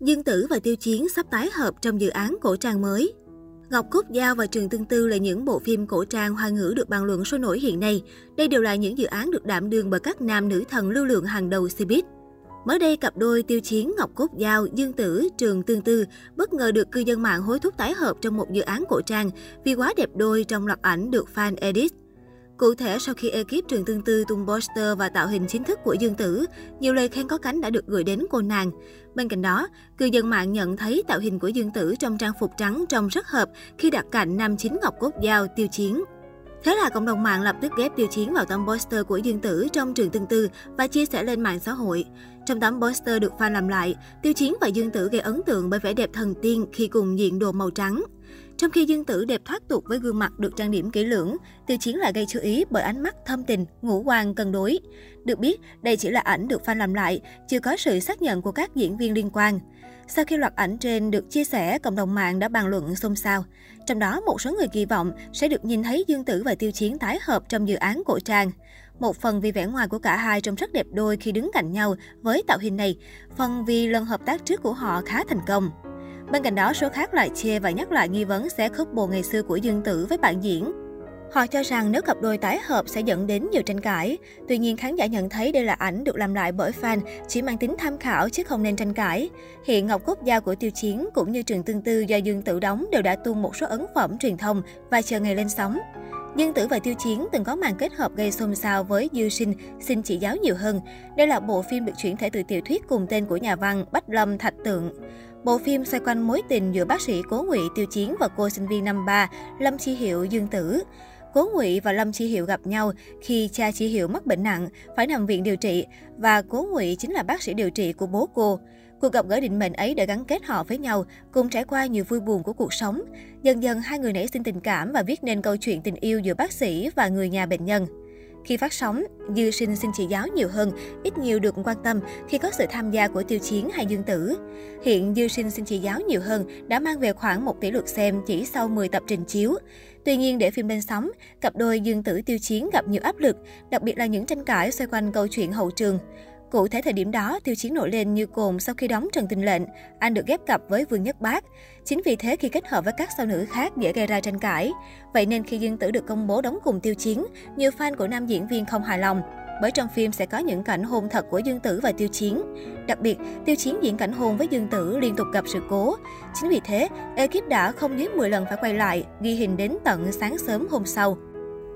Dương Tử và Tiêu Chiến sắp tái hợp trong dự án cổ trang mới. Ngọc Cốt Giao và Trường Tương Tư là những bộ phim cổ trang Hoa ngữ được bàn luận sôi nổi hiện nay. Đây đều là những dự án được đảm đương bởi các nam nữ thần lưu lượng hàng đầu Cbiz. Mới đây, cặp đôi Tiêu Chiến, Ngọc Cốt Giao, Dương Tử, Trường Tương Tư bất ngờ được cư dân mạng hối thúc tái hợp trong một dự án cổ trang vì quá đẹp đôi trong loạt ảnh được fan edit. Cụ thể, sau khi ekip Trường Tương Tư tung poster và tạo hình chính thức của Dương Tử, nhiều lời khen có cánh đã được gửi đến cô nàng. Bên cạnh đó, cư dân mạng nhận thấy tạo hình của Dương Tử trong trang phục trắng trông rất hợp khi đặt cạnh nam chính Ngọc Cốt Giao, Tiêu Chiến. Thế là cộng đồng mạng lập tức ghép Tiêu Chiến vào tấm poster của Dương Tử trong Trường Tương Tư và chia sẻ lên mạng xã hội. Trong tấm poster được fan làm lại, Tiêu Chiến và Dương Tử gây ấn tượng bởi vẻ đẹp thần tiên khi cùng diện đồ màu trắng. Trong khi Dương Tử đẹp thoát tục với gương mặt được trang điểm kỹ lưỡng, Tiêu Chiến lại gây chú ý bởi ánh mắt thâm tình, ngũ quan cân đối. Được biết, đây chỉ là ảnh được fan làm lại, chưa có sự xác nhận của các diễn viên liên quan. Sau khi loạt ảnh trên được chia sẻ, cộng đồng mạng đã bàn luận xôn xao. Trong đó, một số người kỳ vọng sẽ được nhìn thấy Dương Tử và Tiêu Chiến tái hợp trong dự án cổ trang. Một phần vì vẻ ngoài của cả hai trông rất đẹp đôi khi đứng cạnh nhau với tạo hình này, phần vì lần hợp tác trước của họ khá thành công. Bên cạnh đó, số khác lại chê và nhắc lại nghi vấn xé couple ngày xưa của Dương Tử với bạn diễn. Họ cho rằng nếu cặp đôi tái hợp sẽ dẫn đến nhiều tranh cãi. Tuy nhiên, khán giả nhận thấy đây là ảnh được làm lại bởi fan, chỉ mang tính tham khảo chứ không nên tranh cãi. Hiện Ngọc Cốt Giao của Tiêu Chiến cũng như Trường Tương Tư do Dương Tử đóng đều đã tuôn một số ấn phẩm truyền thông và chờ ngày lên sóng. Dương Tử và Tiêu Chiến từng có màn kết hợp gây xôn xao với Dư Sinh Xin Chỉ Giáo Nhiều Hơn. Đây là bộ phim được chuyển thể từ tiểu thuyết cùng tên của nhà văn Bách Lâm Thạch Tượng. Bộ phim xoay quanh mối tình giữa bác sĩ Cố Ngụy Tiêu Chiến và cô sinh viên năm 3 Lâm Chi Hiệu Dương Tử. Cố Ngụy và Lâm Chi Hiệu gặp nhau khi cha Chi Hiệu mắc bệnh nặng, phải nằm viện điều trị và Cố Ngụy chính là bác sĩ điều trị của bố cô. Cuộc gặp gỡ định mệnh ấy đã gắn kết họ với nhau, cùng trải qua nhiều vui buồn của cuộc sống. Dần dần hai người nảy sinh tình cảm và viết nên câu chuyện tình yêu giữa bác sĩ và người nhà bệnh nhân. Khi phát sóng, Dư Sinh Xin Chỉ Giáo Nhiều Hơn ít nhiều được quan tâm khi có sự tham gia của Tiêu Chiến hay Dương Tử. Hiện Dư Sinh Xin Chỉ Giáo Nhiều Hơn đã mang về khoảng 1 tỷ lượt xem chỉ sau 10 tập trình chiếu. Tuy nhiên, để phim lên sóng, cặp đôi Dương Tử Tiêu Chiến gặp nhiều áp lực, đặc biệt là những tranh cãi xoay quanh câu chuyện hậu trường. Cụ thể thời điểm đó, Tiêu Chiến nổi lên như cồn sau khi đóng Trần Tình Lệnh, anh được ghép cặp với Vương Nhất Bác. Chính vì thế khi kết hợp với các sao nữ khác dễ gây ra tranh cãi. Vậy nên khi Dương Tử được công bố đóng cùng Tiêu Chiến, nhiều fan của nam diễn viên không hài lòng. Bởi trong phim sẽ có những cảnh hôn thật của Dương Tử và Tiêu Chiến. Đặc biệt, Tiêu Chiến diễn cảnh hôn với Dương Tử liên tục gặp sự cố. Chính vì thế, ekip đã không dưới 10 lần phải quay lại, ghi hình đến tận sáng sớm hôm sau.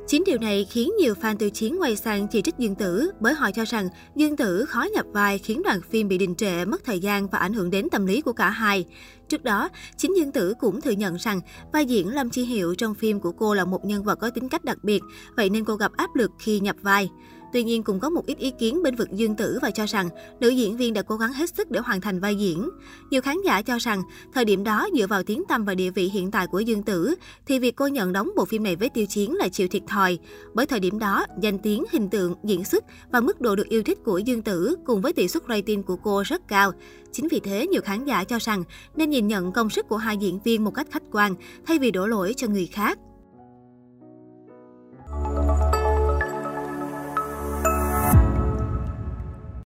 Chính điều này khiến nhiều fan Tiêu Chiến quay sang chỉ trích Dương Tử bởi họ cho rằng Dương Tử khó nhập vai khiến đoàn phim bị đình trệ, mất thời gian và ảnh hưởng đến tâm lý của cả hai. Trước đó, chính Dương Tử cũng thừa nhận rằng vai diễn Lâm Chi Hiệu trong phim của cô là một nhân vật có tính cách đặc biệt, vậy nên cô gặp áp lực khi nhập vai. Tuy nhiên, cũng có một ít ý kiến bên vực Dương Tử và cho rằng nữ diễn viên đã cố gắng hết sức để hoàn thành vai diễn. Nhiều khán giả cho rằng, thời điểm đó dựa vào tiếng tăm và địa vị hiện tại của Dương Tử, thì việc cô nhận đóng bộ phim này với Tiêu Chiến là chịu thiệt thòi. Bởi thời điểm đó, danh tiếng, hình tượng, diễn xuất và mức độ được yêu thích của Dương Tử cùng với tỷ suất rating của cô rất cao. Chính vì thế, nhiều khán giả cho rằng nên nhìn nhận công sức của hai diễn viên một cách khách quan thay vì đổ lỗi cho người khác.